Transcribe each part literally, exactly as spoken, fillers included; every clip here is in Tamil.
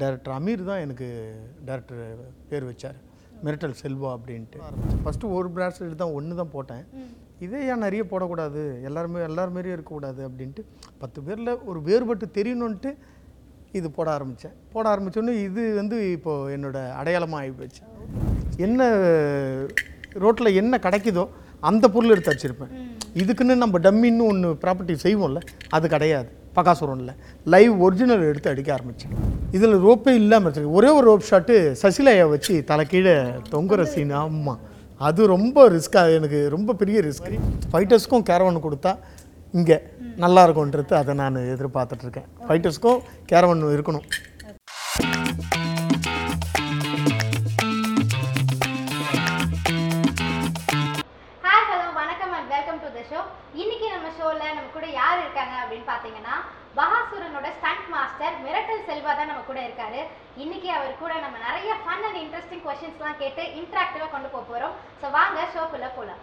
டைரக்டர் அமீர் தான் எனக்கு டைரக்டர் பேர் வச்சார், மிரட்டல் செல்வா அப்படின்ட்டு. ஃபஸ்ட்டு ஒரு பிராஸ்லெட் தான் ஒன்று தான் போட்டேன். இதே ஏன் நிறைய போடக்கூடாது, எல்லாருமே எல்லார் மாரியும் இருக்கக்கூடாது அப்படின்ட்டு பத்து பேரில் ஒரு வேறுபட்டு தெரியணுன்ட்டு இது போட ஆரம்பித்தேன். போட ஆரம்பித்தோன்னே இது வந்து இப்போது என்னோடய அடையாளமாக ஆகி போச்சு. என்ன ரோட்டில் என்ன கிடைக்குதோ அந்த பொருள் எடுத்து வச்சுருப்பேன். இதுக்குன்னு நம்ம டம்மின்னு ஒன்று ப்ராப்பர்ட்டி செய்வோம்ல, அது கிடையாது. பகாசுரம்ல லைவ் ஒரிஜினல் எடுத்து அடிக்க ஆரம்பித்தேன். இதில் ரோப்பே இல்லாமல் இருந்துச்சு. ஒரே ஒரு ரோப் ஷாட்டு சசிலையை வச்சு தலைக்கீழே தொங்குற சீன். ஆமாம், அது ரொம்ப ரிஸ்க்காக, எனக்கு ரொம்ப பெரிய ரிஸ்க். ஃபைட்டர்ஸ்க்கும் கேரவன் கொடுத்தா இங்கே நல்லாயிருக்கும்ன்றது அதை நான் எதிர்பார்த்துட்ருக்கேன். ஃபைட்டர்ஸ்க்கும் கேரவன் இருக்கணும். ஹாய், ஹலோ, வணக்கம் and welcome to the show. இன்னைக்கு நம்ம ஷோவில் நம்ம கூட யார் இருக்காங்க அப்படின்னு பார்த்தீங்கன்னா, பகாசுரனோட ஸ்டண்ட் மாஸ்டர் மிரட்டல் செல்வா தான் நம்ம கூட இருக்காரு. இன்னைக்கு அவர் கூட நம்ம நிறைய ஃபன் அண்ட் இன்ட்ரெஸ்டிங் கொஸ்டின்ஸ்லாம் கேட்டு இன்ட்ராக்டிவாக கொண்டு போக போகிறோம். ஸோ வாங்க ஷோக்குள்ளே போகலாம்.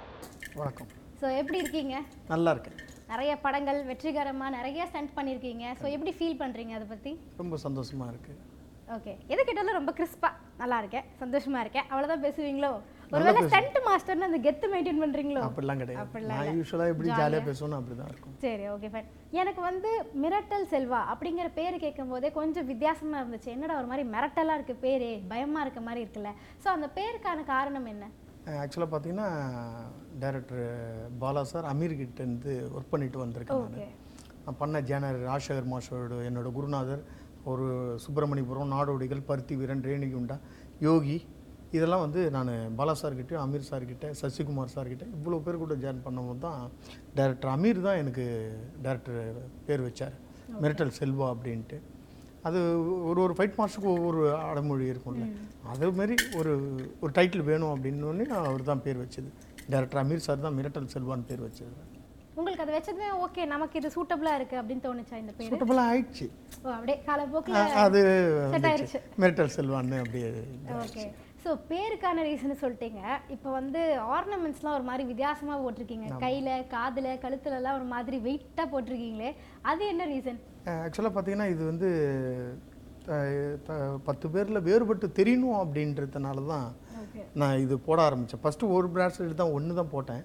வணக்கம். ஸோ எப்படி இருக்கீங்க? நல்லா இருக்கேன். நிறைய படங்கள் வெற்றிகரமாக நிறைய ஸ்டண்ட் பண்ணியிருக்கீங்க. ஸோ எப்படி ஃபீல் பண்ணுறீங்க அதை பற்றி? ரொம்ப சந்தோஷமாக இருக்குது. ஓகே, எது கேட்டாலும் ரொம்ப கிறிஸ்பாக நல்லா இருக்கேன், சந்தோஷமாக இருக்கேன், அவ்வளோதான் பேசுவீங்களோ? ஒருவேளை ஸ்டண்ட் மாஸ்டர்னு அந்த கெத்து மெயின்டைன் பண்ணுறீங்களோ? அப்படிலாம் கிடையாது. அப்படிலாம் நான் யூசுவலாக எப்படி ஜாலியாக பேசணும் அப்படி தான் இருக்கும். சரி, ஓகே, ஃபைன். எனக்கு வந்து மிரட்டல் செல்வா அப்படிங்கிற பேர் கேட்கும் போதே கொஞ்சம் வித்தியாசமாக இருந்துச்சு. என்னடா ஒரு மாதிரி மிரட்டலாக இருக்குது பேரே, பயமாக இருக்க மாதிரி இருக்குல்ல? ஸோ அந்த பேருக்கான காரணம் என்ன? ஆக்சுவலாக பார்த்தீங்கன்னா டைரக்டர் பாலா சார் அமீர்கிட்டேருந்து ஒர்க் பண்ணிட்டு வந்திருக்கேன். நான் நான் பண்ண ஜேனர் ராஜசேகர் மாஸ்டரோட, என்னோடய குருநாதர், ஒரு சுப்பிரமணியபுரம், நாடோடிகள், பருத்தி வீரன், ரேணிகி உண்டா, யோகி, இதெல்லாம் வந்து நான் பாலா சார்கிட்ட, அமீர் சார்கிட்ட, சசிகுமார் சார்கிட்ட இவ்வளோ பேர் கூட ஜாயின் பண்ணும்போது தான் டைரக்டர் அமீர் தான் எனக்கு டைரக்டர் பேர் வச்சார், மிரட்டல் செல்வா அப்படின்ட்டு. அது ஒரு ஒரு ஃபைட் மாஸ்டருக்கு ஒவ்வொரு அடைமொழி இருக்கும்ல, அதேமாரி ஒரு ஒரு டைட்டில் வேணும் அப்படின்னோடனே அவர் தான் பேர் வச்சது. டைரக்டர் அமீர் சார் தான் மிரட்டல் செல்வான்னு பேர் வச்சது. உங்களுக்கு அது வச்சதுமே ஓகே, நமக்கு இது சூட்டபிளாக இருக்குது அப்படின்னு தோணுச்சா? இந்த பேர் சூட்டபிளாக ஆயிடுச்சு. ஓ, அப்படியே காலப்போக்கில் அது மிரட்டல் செல்வான்னு அப்படியே. ஓகே, ஸோ பேருக்கான ரீசன் சொல்லிட்டீங்க. இப்போ வந்து ஆர்னமெண்ட்ஸ்லாம் ஒரு மாதிரி வித்தியாசமாக போட்டிருக்கீங்க, கையில், காதில், கழுத்துலலாம் ஒரு மாதிரி வெயிட்டாக போட்டிருக்கீங்களே, அது என்ன ரீசன்? ஆக்சுவலாக பார்த்தீங்கன்னா இது வந்து பத்து பேரில் வேறுபட்டு தெரியணும் அப்படின்றதுனால தான் நான் இது போட ஆரம்பித்தேன். ஃபஸ்ட்டு ஒரு பிராஸ்லெட் தான் ஒன்று தான் போட்டேன்.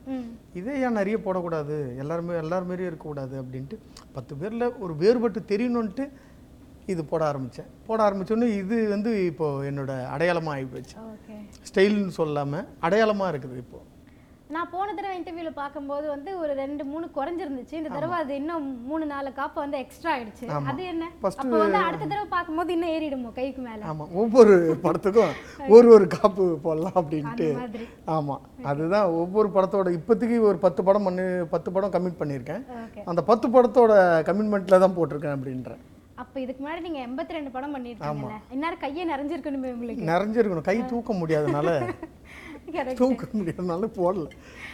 இதே ஏன் நிறைய போடக்கூடாது, எல்லாருமே எல்லார் மாரியும் இருக்கக்கூடாது அப்படின்ட்டு பத்து பேரில் ஒரு வேறுபட்டு தெரியணுன்ட்டு இது போட ஆரம்பித்தேன். போட ஆரம்பித்தோன்னே இது வந்து இப்போது என்னோடய அடையாளமாக ஆகி போச்சு. ஸ்டைல்னு சொல்லாமல் அடையாளமாக இருக்குது இப்போது. நான் போன தடவை இன்டர்வியூவில் பார்க்கும்போது வந்து ஒரு ரெண்டு மூணு குறைஞ்சிருந்துச்சு. இந்த தடவை அது இன்னும் மூணு நாலு காப்பை வந்து எக்ஸ்ட்ரா ஆகிடுச்சு. அது என்ன? அப்போ வந்து அடுத்த தடவை பார்க்கும்போது இன்னும் ஏறிடுமோ கைக்கு மேலே? ஆமாம், ஒவ்வொரு படத்துக்கும் ஒரு ஒரு காப்பு போடலாம் அப்படின்ட்டு. ஆமாம், அதுதான் ஒவ்வொரு படத்தோட. இப்போதைக்கு ஒரு பத்து படம் பண்ணி பத்து படம் கமிட் பண்ணியிருக்கேன். அந்த பத்து படத்தோட கமிட்மெண்ட்டில் தான் போட்டிருக்கேன் அப்படின்றேன். அப்போ இதுக்கு முன்னாடி நீங்கள் எண்பத்தி ரெண்டு படம் பண்ணியிருக்கீங்க. இன்னொரு கையை நிறைஞ்சிருக்கணுமே உங்களுக்கு? நிறைஞ்சிருக்கணும். கை தூக்க முடியாதனால தூக்க முடியாதனால போடல,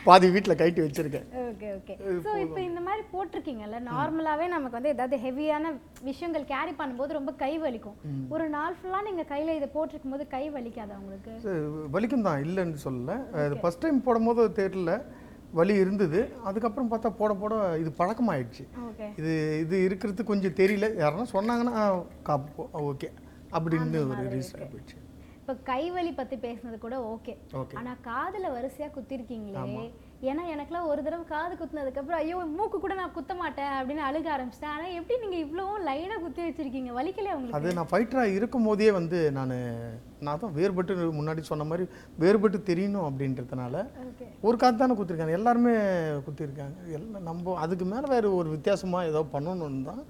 பாதி வீட்டில் கைட்டி வச்சிருக்கேன். Okay, okay. ஸோ இப்போ இந்த மாதிரி போட்டிருக்கீங்கல்ல, நார்மலாகவே நமக்கு வந்து ஏதாவது ஹெவியான விஷயங்கள் கேரி பண்ணும்போது ரொம்ப கை வலிக்கும். ஒரு நாள் ஃபுல்லாக நீங்கள் கையில் இதை போட்டிருக்கும் போது கை வலிக்காதா உங்களுக்கு? வலிக்கும் தான், இல்லைன்னு சொல்லலை. அது ஃபஸ்ட் டைம் போடும்போது தெரியல, வலி இருந்தது. அதுக்கப்புறம் பார்த்தா போட போட இது பழக்கமாகிடுச்சு. இது இது இருக்கிறது கொஞ்சம் தெரியல, யாருன்னா சொன்னாங்கன்னா காப்பு ஓகே அப்படின்னு ஒரு ரீசன் ஆகிடுச்சு. இப்போ கைவலி பற்றி பேசுனது கூட ஓகே, ஆனால் காதில் வரிசையாக குத்திருக்கீங்களே? ஏன்னா எனக்குலாம் ஒரு தடவை காது குத்துனதுக்கப்புறம் ஐயோ மூக்கு கூட நான் குத்த மாட்டேன் அப்படின்னு அழுக ஆரம்பிச்சிட்டேன். ஆனால் எப்படி நீங்கள் இவ்வளோவும் லைனாக குத்தி வச்சுருக்கீங்க, வலிக்கலையா உங்களுக்கு? அது நான் ஃபைட்டராக இருக்கும் போதே வந்து நான் நான் தான் வேறுபட்டு முன்னாடி சொன்ன மாதிரி வேறுபட்டு தெரியணும் அப்படின்றதுனால ஒரு காது தானே குத்திருக்காங்க, எல்லாருமே குத்திருக்காங்க. எல்லாம் நம்ம அதுக்கு மேலே வேறு ஒரு வித்தியாசமாக ஏதோ பண்ணணுன்னு தான்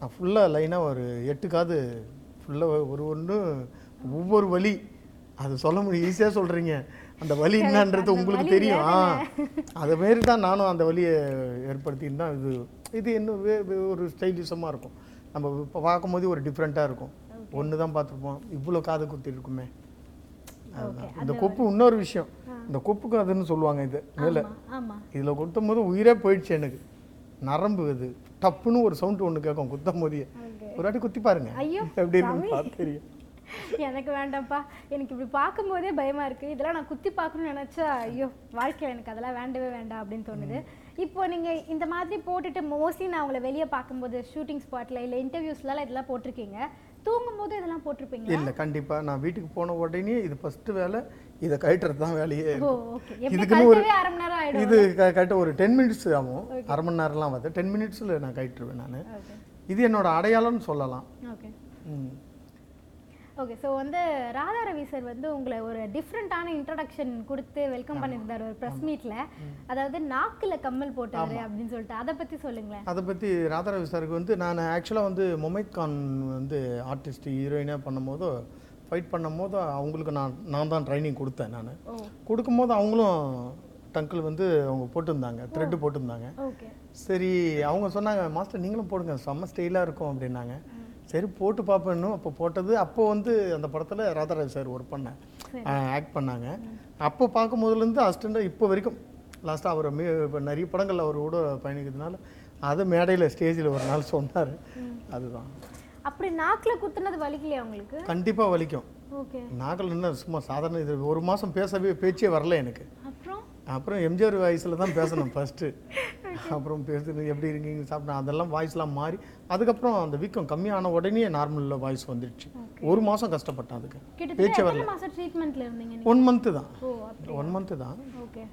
நான் ஃபுல்லாக லைனாக ஒரு எட்டு காது ஃபுல்லாக ஒரு ஒன்று ஒவ்வொரு வலி. அது சொல்ல முடியும், ஈஸியாக சொல்கிறீங்க. அந்த வலி என்னன்றது உங்களுக்கு தெரியும். ஆ, அது மாரி தான் நானும் அந்த வலியை ஏற்படுத்தின்னு தான். இது இது இன்னும் வே ஒரு ஸ்டைலிஷமாக இருக்கும், நம்ம இப்போ பார்க்கும் போது ஒரு டிஃப்ரெண்ட்டாக இருக்கும். ஒன்று தான் பார்த்துருப்போம், இவ்வளோ காது குத்தி இருக்குமே. அதுதான் இந்த கொப்பு. இன்னொரு விஷயம், இந்த கொப்புக்கு அதுன்னு சொல்லுவாங்க. இது இல்லை, இதில் குத்தும் போது உயிரே போயிடுச்சு எனக்கு. நரம்பு இது டப்புன்னு ஒரு சவுண்டு ஒன்று கேட்கும் குத்தும் போதே. ஒரு வாட்டி குத்தி பாருங்க அப்படின்னு பார்த்து தெரியும். எனக்கு வேண்டாம்ப்பா, எனக்கு இப்படி பார்க்கும்போதே பயமாக இருக்குது. இதெல்லாம் நான் குத்தி பார்க்கணும்னு நினச்சா ஐயோ வாழ்க்கையில் எனக்கு அதெல்லாம் வேண்டவே வேண்டாம் அப்படின்னு தோணுது. இப்போ நீங்கள் இந்த மாதிரி போட்டுட்டு மோஸ்ட்லி நான் உங்களை வெளியே பார்க்கும்போது ஷூட்டிங் ஸ்பாட்டில் இல்லை இன்டர்வியூஸ்லாம் இதெல்லாம் போட்டிருக்கீங்க. தூங்கும் போது இதெல்லாம் போட்டிருப்பீங்களா? இல்லை, கண்டிப்பாக நான் வீட்டுக்கு போன உடனே இது ஃபஸ்ட்டு வேலை, இதை கட்டுறது தான் வேலையே. இதுக்குன்னு ஒரு இது கட்ட ஒரு டென் மினிட்ஸ் ஆகும், அரை மணி நேரம்லாம் வந்து டென் மினிட்ஸில் நான் கட்டுருவேன். நான் இது என்னோட அடையாளம்னு சொல்லலாம். ஓகே ம் ஓகே ஸோ வந்து ராதா ரவி சார் வந்து உங்களை ஒரு டிஃப்ரெண்ட்டான இன்ட்ரடக்ஷன் கொடுத்து வெல்கம் பண்ணியிருந்தார் ஒரு ப்ரெஸ் மீட்டில். அதாவது நாக்கில் கம்மல் போட்டார் அப்படின்னு சொல்லிட்டு, அதை பற்றி சொல்லுங்களேன். அதை பற்றி ராதா ரவி சாருக்கு வந்து நான் ஆக்சுவலாக வந்து முமைத் கான் வந்து ஆர்டிஸ்ட் ஹீரோயினாக பண்ணும் போதோ ஃபைட் பண்ணும் போது அவங்களுக்கு நான் நான் தான் ட்ரைனிங் கொடுத்தேன். நான் கொடுக்கும்போது அவங்களும் டங்கிள் வந்து அவங்க போட்டிருந்தாங்க, த்ரெட்டு போட்டிருந்தாங்க. சரி, அவங்க சொன்னாங்க, மாஸ்டர் நீங்களும் போடுங்க, செம்ம ஸ்டைலாக இருக்கும் அப்படின்னாங்க. சரி போட்டு பார்ப்பேன்னு அப்போ போட்டது. அப்போ வந்து அந்த படத்தில் ராதாராஜ் சார் ஒர்க் பண்ண ஆக்ட் பண்ணாங்க. அப்போ பார்க்கும் போதுலேருந்து அசிஸ்டண்ட்டாக இப்போ வரைக்கும் லாஸ்ட்டாக அவர் மீ இப்போ நிறைய படங்கள் அவரோட பயணிக்கிறதுனால அது மேடையில் ஸ்டேஜில் ஒரு நாள் சொன்னார். அதுதான். அப்படி நாக்கில் குத்துனது வலிக்கலையா அவங்களுக்கு? கண்டிப்பாக வலிக்கும். ஓகே. நாக்கில் என்ன சும்மா சாதாரண இது ஒரு மாதம் பேசவே பேச்சே வரல எனக்கு. அப்புறம் அப்புறம் எம்ஜிஆர் வாய்ஸில் தான் பேசணும் ஃபஸ்ட்டு. அப்புறம் பேசுறது எப்படி இருக்கீங்க சாப்பிட்டா அதெல்லாம் வாய்ஸ்லாம் மாறி அதுக்கப்புறம் அந்த வீக்கம் கம்மியான உடனே நார்மலில் வாய்ஸ் வந்துடுச்சு. ஒரு மாதம் கஷ்டப்பட்டேன் அதுக்கு, பேச்சே வரல. ஒன் மந்த்து தான் ஒன் மந்த்து தான்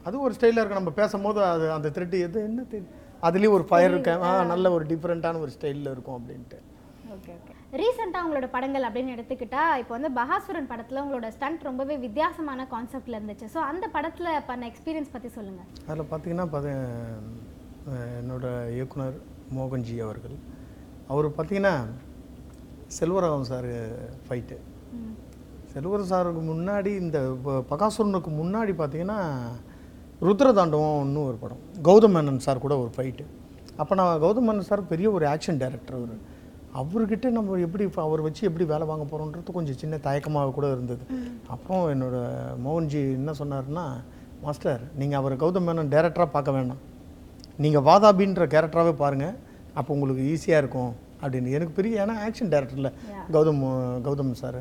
அது ஒரு ஸ்டைலாக இருக்குது. நம்ம பேசும்போது அது அந்த த்ரெட்டு எது என்ன தெரியும், அதுலேயும் ஒரு ஃபயர் இருக்கேன். ஆ, நல்ல ஒரு டிஃப்ரெண்ட்டான ஒரு ஸ்டைலில் இருக்கும் அப்படின்ட்டு. ஓகே ஓகே ரீசெண்டாக உங்களோட படங்கள் அப்படின்னு எடுத்துக்கிட்டால் இப்போ வந்து பகாசுரன் படத்தில் உங்களோட ஸ்டண்ட் ரொம்பவே வித்தியாசமான கான்செப்டில் இருந்துச்சு. ஸோ அந்த படத்தில் பண்ண எக்ஸ்பீரியன்ஸ் பற்றி சொல்லுங்கள். அதில் பார்த்தீங்கன்னா பார்த்து என்னோடய இயக்குனர் மோகன்ஜி அவர்கள், அவர் பார்த்தீங்கன்னா செல்வராகவன் சார் ஃபைட்டு. செல்வர சாருக்கு முன்னாடி இந்த பகாசுரனுக்கு முன்னாடி பார்த்தீங்கன்னா ருத்ரதாண்டவம்னு ஒரு படம், கௌதம் மேனன் சார் கூட ஒரு ஃபைட்டு. அப்போ நான் கௌதம் மேனன் சார் பெரிய ஒரு ஆக்ஷன் டைரக்டர். அவர் அவர்கிட்ட நம்ம எப்படி அவர் வச்சு எப்படி வேலை வாங்க போகிறோன்றது கொஞ்சம் சின்ன தயக்கமாக கூட இருந்தது. அப்போ என்னோடய மோகன்ஜி என்ன சொன்னார்னா, மாஸ்டர் நீங்கள் அவர் கௌதம் மேனன் டைரக்டராக பார்க்க வேண்டாம், நீங்கள் வாதாபின்ற கேரக்டராகவே பாருங்கள், அப்போ உங்களுக்கு ஈஸியாக இருக்கும் அப்படின்னு. எனக்கு பெரிய ஏன்னா ஆக்ஷன் டைரக்டரில் கௌதம் கௌதம் சார்,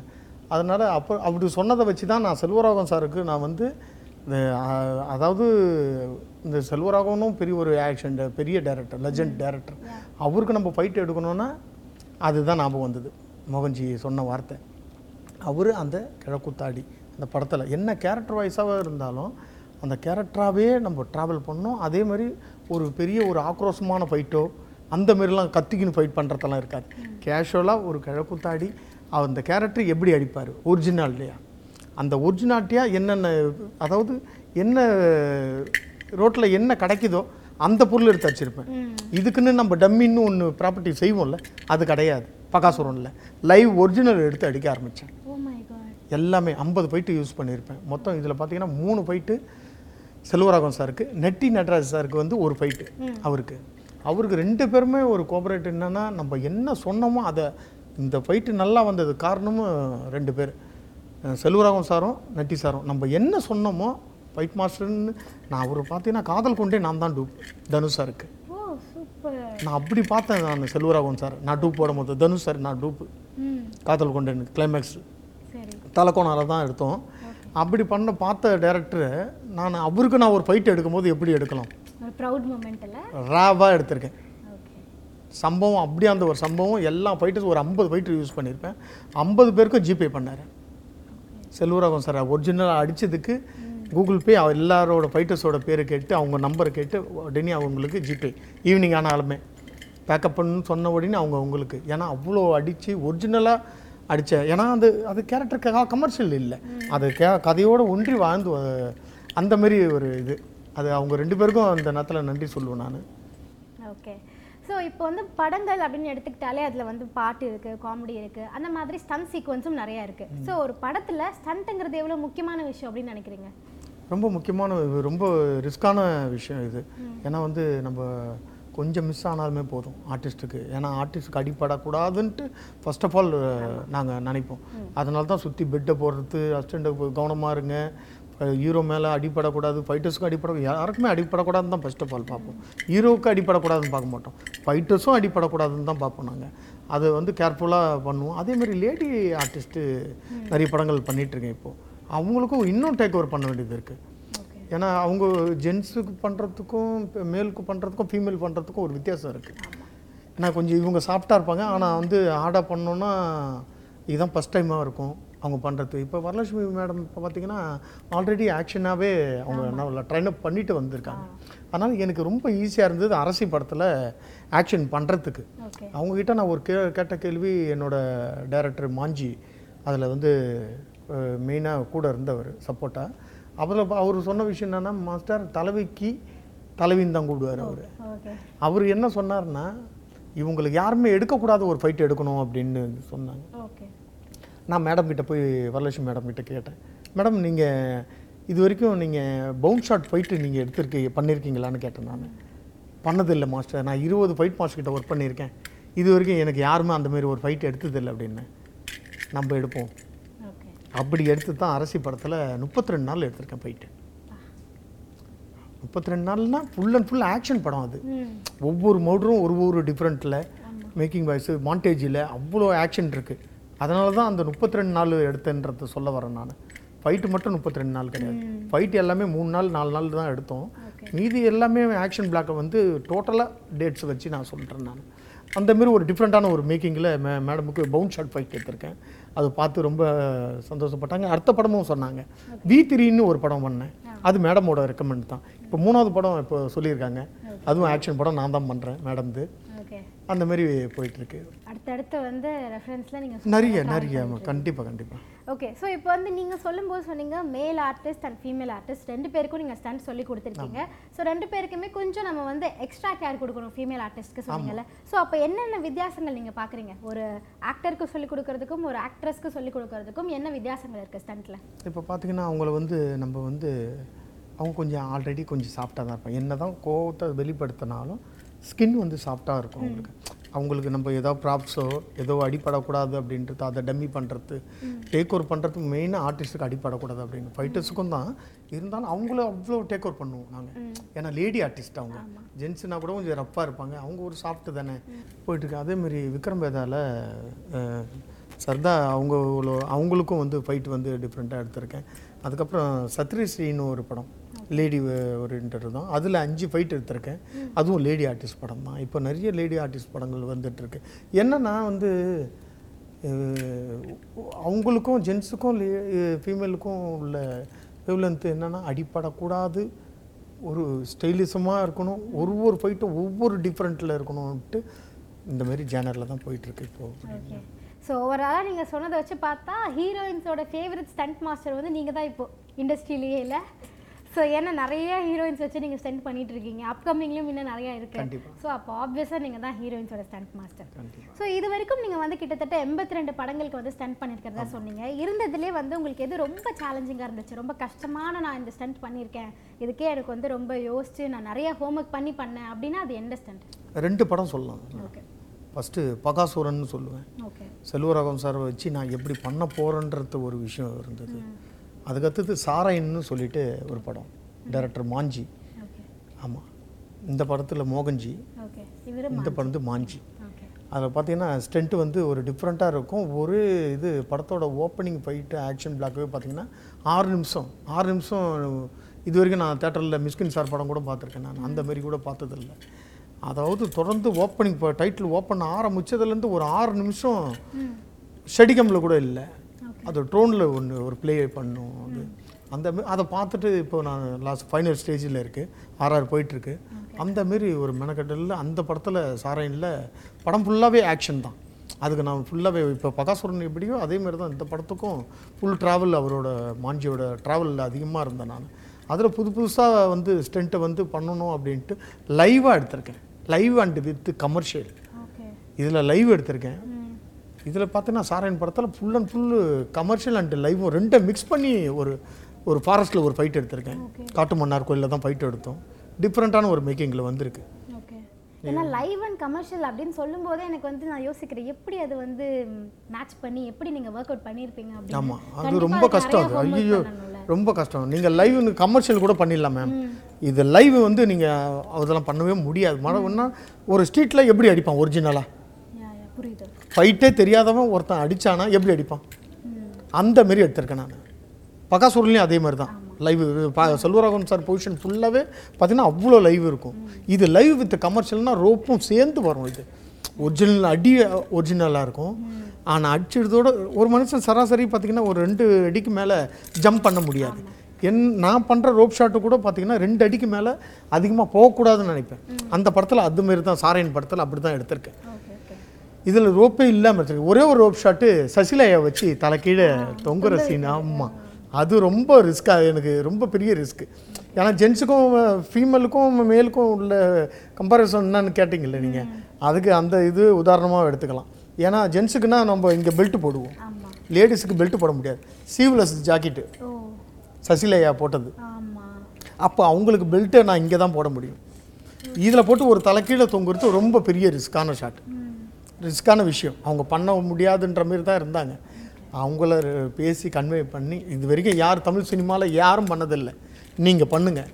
அதனால் அப்போ அப்படி சொன்னதை வச்சு தான் நான் செல்வராகவன் சாருக்கு நான் வந்து அதாவது இந்த செல்வராகவனும் பெரிய ஒரு ஆக்ஷன் பெரிய டைரக்டர், லெஜண்ட் டைரக்டர், அவருக்கு நம்ம ஃபைட் எடுக்கணும்னா அதுதான் ஞாபகம் வந்தது மோகன்ஜி சொன்ன வார்த்தை. அவர் அந்த கிழக்குத்தாடி அந்த படத்தில் என்ன கேரக்டர் வைஸாகவே இருந்தாலும் அந்த கேரக்டராகவே நம்ம ட்ராவல் பண்ணோம். அதே மாதிரி ஒரு பெரிய ஒரு ஆக்ரோஷமான ஃபைட்டோ அந்த மாதிரிலாம் கத்திக்கின்னு ஃபைட் பண்ணுறதெல்லாம் இருக்காது. கேஷுவலாக ஒரு கிழக்குத்தாடி அந்த கேரக்டர் எப்படி அடிப்பார் ஒரிஜினாலிட்டியா, அந்த ஒரிஜினாலிட்டியாக என்னென்ன அதாவது என்ன ரோட்டில் என்ன கிடைக்குதோ அந்த பொருள் எடுத்து வச்சுருப்பேன். இதுக்குன்னு நம்ம டம்மின்னு ஒன்று ப்ராப்பர்ட்டி செய்வோம்ல, அது கிடையாது பகாசுரனில். லைவ் ஒரிஜினல் எடுத்து அடிக்க ஆரம்பித்தேன். எல்லாமே ஐம்பது ஃபைட்டு யூஸ் பண்ணியிருப்பேன் மொத்தம். இதில் பார்த்தீங்கன்னா மூணு ஃபைட்டு செல்வராகவன் சாருக்கு, நெட்டி நடராஜ் சாருக்கு வந்து ஒரு ஃபைட்டு அவருக்கு. அவருக்கு ரெண்டு பேருமே ஒரு கோஆபரேட். என்னென்னா நம்ம என்ன சொன்னோமோ அதை இந்த ஃபைட்டு நல்லா வந்தது காரணமும் ரெண்டு பேர், செல்வராகவன் சாரும் நெட்டி சாரும். நம்ம என்ன சொன்னோமோ ஃபைட் மாஸ்டர்னு நான் அவர் பார்த்தீங்கன்னா காதல் கொண்டே நான் தான் டூப் தனுஷ் சாருக்கு. நான் அப்படி பார்த்தேன் நான் செல்வராகவன் சார் நான் டூப் போடும் போது, தனுஷ் சார் நான் டூப்பு காதல் கொண்டேன்னு கிளைமேக்ஸ் தலைக்கோணால தான் எடுத்தோம். அப்படி பண்ண பார்த்த டேரக்டரு நான் அவருக்கு நான் ஒரு ஃபைட் எடுக்கும்போது எப்படி எடுக்கலாம் ராவாக எடுத்திருக்கேன். சம்பவம் அப்படியே அந்த ஒரு சம்பவம் எல்லா ஃபைட்டும் ஒரு ஐம்பது ஃபைட்டு யூஸ் பண்ணியிருப்பேன். ஐம்பது பேருக்கும் ஜிபே பண்ணார் செல்வராகவன் சார். ஒரிஜினலாக அடித்ததுக்கு கூகுள் பே எல்லாரோட ஃபைட்டர்ஸோட பேரை கேட்டு அவங்க நம்பரை கேட்டு உடனே அவங்களுக்கு ஜிபே ஈவினிங் ஆனாலுமே பேக்கப் பண்ணுன்னு சொன்ன உடனே அவங்க அவங்களுக்கு. ஏன்னா அவ்வளோ அடித்து ஒரிஜினலாக அடித்தேன். ஏன்னா அது அது கேரக்டருக்காக கமர்ஷியல் இல்லை, அது கே கதையோடு ஒன்றி வாழ்ந்து அந்தமாரி ஒரு இது. அது அவங்க ரெண்டு பேருக்கும் அந்த நேரத்தில் நன்றி சொல்லுவேன் நான். ஓகே ஸோ இப்போ வந்து படங்கள் அப்படின்னு எடுத்துக்கிட்டாலே அதில் வந்து பாட்டு இருக்குது, காமெடி இருக்குது, அந்த மாதிரி ஸ்டண்ட் சீக்வன்ஸும் நிறையா இருக்குது. ஸோ ஒரு படத்தில் ஸ்டண்ட்டுங்கிறது எவ்வளோ முக்கியமான விஷயம் அப்படின்னு நினைக்கிறீங்க? ரொம்ப முக்கியமான ரொம்ப ரிஸ்க்கான விஷயம் இது. ஏன்னா வந்து நம்ம கொஞ்சம் மிஸ் ஆனாலுமே போதும் ஆர்டிஸ்ட்டுக்கு. ஏன்னா ஆர்டிஸ்ட்டுக்கு அடிப்படக்கூடாதுன்ட்டு ஃபஸ்ட் ஆஃப் ஆல் நாங்கள் நினைப்போம். அதனால தான் சுற்றி பெட்டை போடுறது, அசிஸ்டண்ட்டு கவனமாக இருங்க, ஹீரோ மேலே அடிப்படக்கூடாது, ஃபைட்டர்ஸுக்கும் அடிப்பட யாருக்குமே அடிப்படக்கூடாதுன்னு தான் ஃபஸ்ட் ஆஃப் ஆல் பார்ப்போம். ஹீரோவுக்கு அடிப்படக்கூடாதுன்னு பார்க்க மாட்டோம், ஃபைட்டர்ஸும் அடிப்படக்கூடாதுன்னு தான் பார்ப்போம். நாங்கள் அதை வந்து கேர்ஃபுல்லாக பண்ணுவோம். அதேமாதிரி லேடி ஆர்டிஸ்ட்டு நிறைய படங்கள் பண்ணிகிட்ருக்கேன் இப்போது. அவங்களுக்கும் இன்னும் டேக் ஓவர் பண்ண வேண்டியது இருக்குது. ஏன்னா அவங்க ஜென்ஸுக்கு பண்ணுறதுக்கும் மேலுக்கு பண்ணுறதுக்கும் ஃபீமேல் பண்ணுறதுக்கும் ஒரு வித்தியாசம் இருக்குது. ஏன்னா கொஞ்சம் இவங்க சாஃப்டாக இருப்பாங்க, ஆனால் வந்து ஹார்டாக பண்ணோன்னா இதுதான் ஃபஸ்ட் டைமாக இருக்கும் அவங்க பண்ணுறது. இப்போ வரலட்சுமி மேடம் இப்போ பார்த்திங்கன்னா ஆல்ரெடி ஆக்ஷனாகவே அவங்க நாவலில் ட்ரெயின் அப் பண்ணிட்டு வந்திருக்காங்க. அதனால் எனக்கு ரொம்ப ஈஸியாக இருந்தது அரசி படத்தில் ஆக்ஷன் பண்ணுறதுக்கு. அவங்கக்கிட்ட நான் ஒரு கே கேட்ட கேள்வி, என்னோடய டைரக்டர் மாஞ்சி அதில் வந்து மெயினாக கூட இருந்தவர் சப்போர்ட்டாக, அதில் அவர் சொன்ன விஷயம் என்னென்னா, மாஸ்டர் தலைவிக்கு தலைவின்னு தான் கூடுவார் அவர். அவர் என்ன சொன்னார்னா, இவங்களுக்கு யாருமே எடுக்கக்கூடாத ஒரு ஃபைட் எடுக்கணும் அப்படின்னு சொன்னாங்க. நான் மேடம் கிட்டே போய் வரலட்சுமி மேடம் கிட்டே கேட்டேன், மேடம் நீங்கள் இது வரைக்கும் நீங்கள் பவுன் ஷாட் ஃபைட்டு நீங்கள் எடுத்துருக்கு பண்ணியிருக்கீங்களான்னு கேட்டேன். நான் பண்ணதில்லை மாஸ்டர், நான் இருபது ஃபைட் மாஸ்டர்கிட்ட ஒர்க் பண்ணியிருக்கேன், இது வரைக்கும் எனக்கு யாருமே அந்தமாரி ஒரு ஃபைட் எடுத்ததில்லை அப்படின்னு. நம்ம எடுப்போம் அப்படி எடுத்து தான் அரசி படத்தில் முப்பத்தி ரெண்டு நாள் எடுத்திருக்கேன் ஃபைட்டு. முப்பத்தி ரெண்டு நாள்னால் ஃபுல் அண்ட் ஃபுல் ஆக்ஷன் படம். அது ஒவ்வொரு மோட்டரும் ஒவ்வொரு டிஃப்ரெண்ட்டில் மேக்கிங் வாய்ஸு மாண்டேஜில் அவ்வளோ ஆக்ஷன் இருக்குது. அதனால தான் அந்த முப்பத்தி ரெண்டு நாள் எடுத்தேன்றத சொல்ல வரேன். நான் ஃபைட்டு மட்டும் முப்பத்தி ரெண்டு நாள் கிடையாது, ஃபைட்டு எல்லாமே மூணு நாள் நாலு நாள் தான் எடுத்தோம். மீதி எல்லாமே ஆக்ஷன் பிளாக்கை வந்து டோட்டலாக டேட்ஸ் வச்சு நான் சொல்கிறேன். நான் அந்தமாரி ஒரு டிஃப்ரெண்ட்டான ஒரு மேக்கிங்கில் மே மேடமுக்கு பவுன் ஷாட் ஃபைட் எடுத்திருக்கேன். அது பார்த்து ரொம்ப சந்தோஷப்பட்டாங்க. அடுத்த படமும் சொன்னாங்க, வி த்ரீன்னு ஒரு படம் பண்ணேன், அது மேடமோட ரெக்கமெண்ட் தான். இப்போ மூணாவது படம் இப்போ சொல்லியிருக்காங்க, அதுவும் ஆக்ஷன் படம் நான் தான் பண்ணுறேன் மேடம்து. அந்த மாதிரி போயிட்டுருக்கு. அடுத்தடுத்து வந்து ரெஃபரன்ஸில் நீங்கள் நிறைய நிறைய கண்டிப்பாக கண்டிப்பாக ஓகே. ஸோ இப்போ வந்து நீங்கள் சொல்லும்போது சொன்னீங்க மேல் ஆர்டிஸ்ட் அண்ட் ஃபீமேல் ஆர்டிஸ்ட் ரெண்டு பேருக்கும் நீங்கள் ஸ்டண்ட் சொல்லி கொடுத்துருக்கீங்க. ஸோ ரெண்டு பேருக்குமே கொஞ்சம் நம்ம வந்து எக்ஸ்ட்ரா கேர் கொடுக்கணும் ஃபீமேல் ஆர்டிஸ்ட்க்கு சொன்னீங்கல்ல. ஸோ அப்போ என்னென்ன வித்தியாசங்கள் நீங்கள் பார்க்குறீங்க? ஒரு ஆக்டருக்கு சொல்லிக் கொடுக்கறதுக்கும் ஒரு ஆக்ட்ரஸ்க்கு சொல்லிக் கொடுக்கறதுக்கும் என்ன வித்தியாசங்கள் இருக்குது ஸ்டண்ட்டில்? இப்போ பார்த்தீங்கன்னா அவங்கள வந்து நம்ம வந்து அவங்க கொஞ்சம் ஆல்ரெடி கொஞ்சம் சாஃப்டாக தான் இருப்பாங்க. என்ன தான் கோவத்தை வெளிப்படுத்தினாலும் ஸ்கின் வந்து சாஃப்டாக இருக்கும் அவங்களுக்கு. அவங்களுக்கு நம்ம ஏதோ ப்ராப்ஸோ ஏதோ அடிப்படக்கூடாது அப்படின்றது, அதை டம்மி பண்ணுறது டேக் ஓவர் பண்ணுறது மெயினாக ஆர்டிஸ்ட்டுக்கு அடிப்படக்கூடாது அப்படின்னு. ஃபைட்டர்ஸுக்கும் தான் இருந்தாலும் அவங்கள அவ்வளோ டேக் ஓவர் பண்ணுவோம் நாங்கள். ஏன்னா லேடி ஆர்டிஸ்ட் அவங்க, ஜென்ஸுனா கூட கொஞ்சம் ரஃப்பாக இருப்பாங்க, அவங்க ஒரு சாஃப்ட்டு தானே போயிட்டுருக்கு. அதேமாரி விக்ரம் வேதாவில் சர்தா அவங்க அவங்களுக்கும் வந்து ஃபைட் வந்து டிஃப்ரெண்ட்டாக எடுத்திருக்கேன். அதுக்கப்புறம் சத்ரிஸ்ரீன்னு ஒரு படம் லேடி ஒரு இன்டர்வியூ தான், அதில் அஞ்சு ஃபைட் எடுத்திருக்கேன், அதுவும் லேடி ஆர்டிஸ்ட் படம் தான். இப்போ நிறைய லேடி ஆர்டிஸ்ட் படங்கள் வந்துட்டுருக்கு. என்னென்னா வந்து அவங்களுக்கும் ஜென்ஸுக்கும் லே ஃபீமேலுக்கும் உள்ள வேவ்லென்த்து என்னென்னா அடிப்படக்கூடாது, ஒரு ஸ்டைலிசமாக இருக்கணும், ஒரு ஒரு ஃபைட்டும் ஒவ்வொரு டிஃப்ரெண்ட்டில் இருக்கணும்ட்டு இந்த மாதிரி ஜேனரில் தான் போயிட்டுருக்கு இப்போது. ஸோ ஓவராலாக நீங்கள் சொன்னதை வச்சு பார்த்தா ஹீரோயின்ஸோட ஃபேவரட் ஸ்டண்ட் மாஸ்டர் வந்து நீங்கள் தான் இப்போது இண்டஸ்ட்ரியிலேயே இல்லை? ஸோ ஏன்னா நிறைய ஹீரோயின்ஸ் வச்சு நீங்கள் ஸ்டண்ட் பண்ணிட்டு இருக்கீங்க, அப்கமிங்லேயும் இன்னும் நிறையா இருக்குது. ஸோ அப்போ ஆப்வியஸாக நீங்கள் தான் ஹீரோயின்ஸோட ஸ்டண்ட் மாஸ்டர். ஸோ இது வரைக்கும் நீங்கள் வந்து கிட்டத்தட்ட எண்பத்தி ரெண்டு படங்களுக்கு வந்து ஸ்டண்ட் பண்ணியிருக்கிறதா சொன்னீங்க. இருந்ததுலேயே வந்து உங்களுக்கு எது ரொம்ப சேலஞ்சிங்காக இருந்துச்சு, ரொம்ப கஷ்டமான நான் இந்த ஸ்டண்ட் பண்ணியிருக்கேன், இதுக்கே எனக்கு வந்து ரொம்ப யோசிச்சு நான் நிறைய ஹோம்ஒர்க் பண்ணி பண்ணேன் அப்படின்னா அது எந்த ஸ்டண்ட்? ரெண்டு படம் சொல்லலாம். ஓகே, ஃபஸ்ட்டு பகாசூரன் சொல்லுவேன். ஓகே, செல்வராகவன் சார் வச்சு நான் எப்படி பண்ண போகிறேன்றது ஒரு விஷயம் இருந்தது. அதுக்கடுத்தது சாராயின்னு சொல்லிட்டு ஒரு படம், டைரக்டர் மாஞ்சி. ஆமாம், இந்த படத்தில் மோகன்ஜி, இந்த படம் வந்து மாஞ்சி. அதில் பார்த்தீங்கன்னா ஸ்டென்ட் வந்து ஒரு டிஃப்ரெண்ட்டாக இருக்கும். ஒரு இது படத்தோட ஓப்பனிங் ஃபைட்டு ஆக்ஷன் பிளாக்கவே பார்த்தீங்கன்னா ஆறு நிமிஷம் ஆறு நிமிஷம் இது வரைக்கும் நான் தேட்டரில் மிஸ்கின் சார் படம் கூட பார்த்துருக்கேன். நான் அந்த மாதிரி கூட பார்த்ததில்லை. அதாவது தொடர்ந்து ஓப்பனிங் இப்போ டைட்டில் ஓப்பன் ஆரம்பித்ததுலேருந்து ஒரு ஆறு நிமிஷம் ஷெடிகமில் கூட இல்லை, அது ட்ரோனில் ஒன்று ஒரு ப்ளே பண்ணும். அது அந்த அதை பார்த்துட்டு இப்போ நான் லாஸ்ட் ஃபைனல் ஸ்டேஜில் இருக்குது, ஆர்ஆர் போயிட்டுருக்கு. அந்தமாரி ஒரு மெனக்கட்டலில் அந்த படத்தில் சாராயினில் படம் ஃபுல்லாகவே ஆக்ஷன் தான். அதுக்கு நான் ஃபுல்லாகவே இப்போ பகாசுரன் எப்படியோ அதேமாரி தான் இந்த படத்துக்கும் ஃபுல் ட்ராவல், அவரோட மாஞ்சியோட ட்ராவலில் அதிகமாக இருந்தேன் நான். அதில் புது புதுசாக வந்து ஸ்டண்ட்டை வந்து பண்ணணும் அப்படின்ட்டு லைவாக எடுத்திருக்கேன். லைவ் அண்ட் வித் கமர்ஷியல், இதில் லைவ் எடுத்திருக்கேன். இதில் பார்த்தீங்கன்னா சாராயின் படத்தில் full and full commercial and லைவும் ரெண்டை மிக்ஸ் பண்ணி ஒரு ஒரு ஃபாரஸ்ட்டில் ஒரு ஃபைட் எடுத்திருக்கேன். காட்டு மன்னார் கோயிலில் தான் ஃபைட் எடுத்தோம். டிஃப்ரெண்ட்டான ஒரு மேக்கிங்கில் வந்திருக்கு. ஏன்னா லைவ் அண்ட் கமர்ஷியல் அப்படின்னு சொல்லும் போதே எனக்கு வந்து நான் யோசிக்கிறேன், எப்படி அது வந்து மேட்ச் பண்ணி எப்படி நீங்கள் ஒர்க் அவுட் பண்ணியிருப்பீங்க அப்படின்னு. ஆமாம், அது ரொம்ப கஷ்டம். ஐயோ ரொம்ப கஷ்டம். நீங்கள் லைவ் கமர்ஷியல் கூட பண்ணிடலாம் மேம், இது லைவ் வந்து நீங்கள் அதெல்லாம் பண்ணவே முடியாது. மழை ஒரு ஸ்ட்ரீட்டில் எப்படி அடிப்பான் ஒரிஜினலாக? ஃபைட்டே தெரியாதவன் ஒருத்தன் அடித்தானா எப்படி அடிப்பான்? அந்த மாரி எடுத்திருக்கேன் நான். பகாசூர்லேயும் அதே மாதிரி தான் லைவ். பா செல்வராகவன் சார் பொசிஷன் ஃபுல்லாகவே பார்த்தீங்கன்னா அவ்வளோ லைவ் இருக்கும். இது லைவ் வித் கமர்ஷியல்னால் ரோப்பும் சேர்ந்து வரும். இது ஒரிஜினல் அடி ஒரிஜினலாக இருக்கும். ஆனால் அடிச்சதோட ஒரு மனுஷன் சராசரி பார்த்திங்கன்னா ஒரு ரெண்டு அடிக்கு மேலே ஜம்ப் பண்ண முடியாது. என் நான் பண்ணுற ரோப் ஷாட்டு கூட பார்த்திங்கன்னா ரெண்டு அடிக்கு மேலே அதிகமாக போகக்கூடாதுன்னு நினைப்பேன். அந்த படத்தில் அதுமாரி தான், சாரையின் படத்தில் அப்படி தான் எடுத்திருக்கேன். இதில் ரோப்பே இல்லாமல் எடுத்துருக்கேன். ஒரே ஒரு ரோப் ஷாட்டு சசிலையை வச்சு தலைக்கீழே தொங்குற சீன். ஆமாம், அது ரொம்ப ரிஸ்க்காக, எனக்கு ரொம்ப பெரிய ரிஸ்க்கு. ஏன்னா ஜென்ஸுக்கும் ஃபீமேலுக்கும் மேலுக்கும் உள்ள கம்பேரிசன் என்னன்னு கேட்டிங்கல்ல நீங்கள், அதுக்கு அந்த இது உதாரணமாக எடுத்துக்கலாம். ஏன்னா ஜென்ஸுக்குன்னா நம்ம இங்கே பெல்ட்டு போடுவோம், லேடிஸுக்கு பெல்ட்டு போட முடியாது. சீவ்லெஸ் ஜாக்கெட்டு சசிலையா போட்டது, அப்போ அவங்களுக்கு பெல்ட்டை நான் இங்கே தான் போட முடியும். இதில் போட்டு ஒரு தலைக்கீழே தொங்குறது ரொம்ப பெரிய ரிஸ்க்கான ஷாட், ரிஸ்க்கான விஷயம். அவங்க பண்ண முடியாதுன்ற மாரி தான் இருந்தாங்க. அவங்கள பேசி கன்வே பண்ணி, இது வரைக்கும் யார் தமிழ் சினிமாவில் யாரும் பண்ணதில்லை, நீங்கள் பண்ணுங்கள்,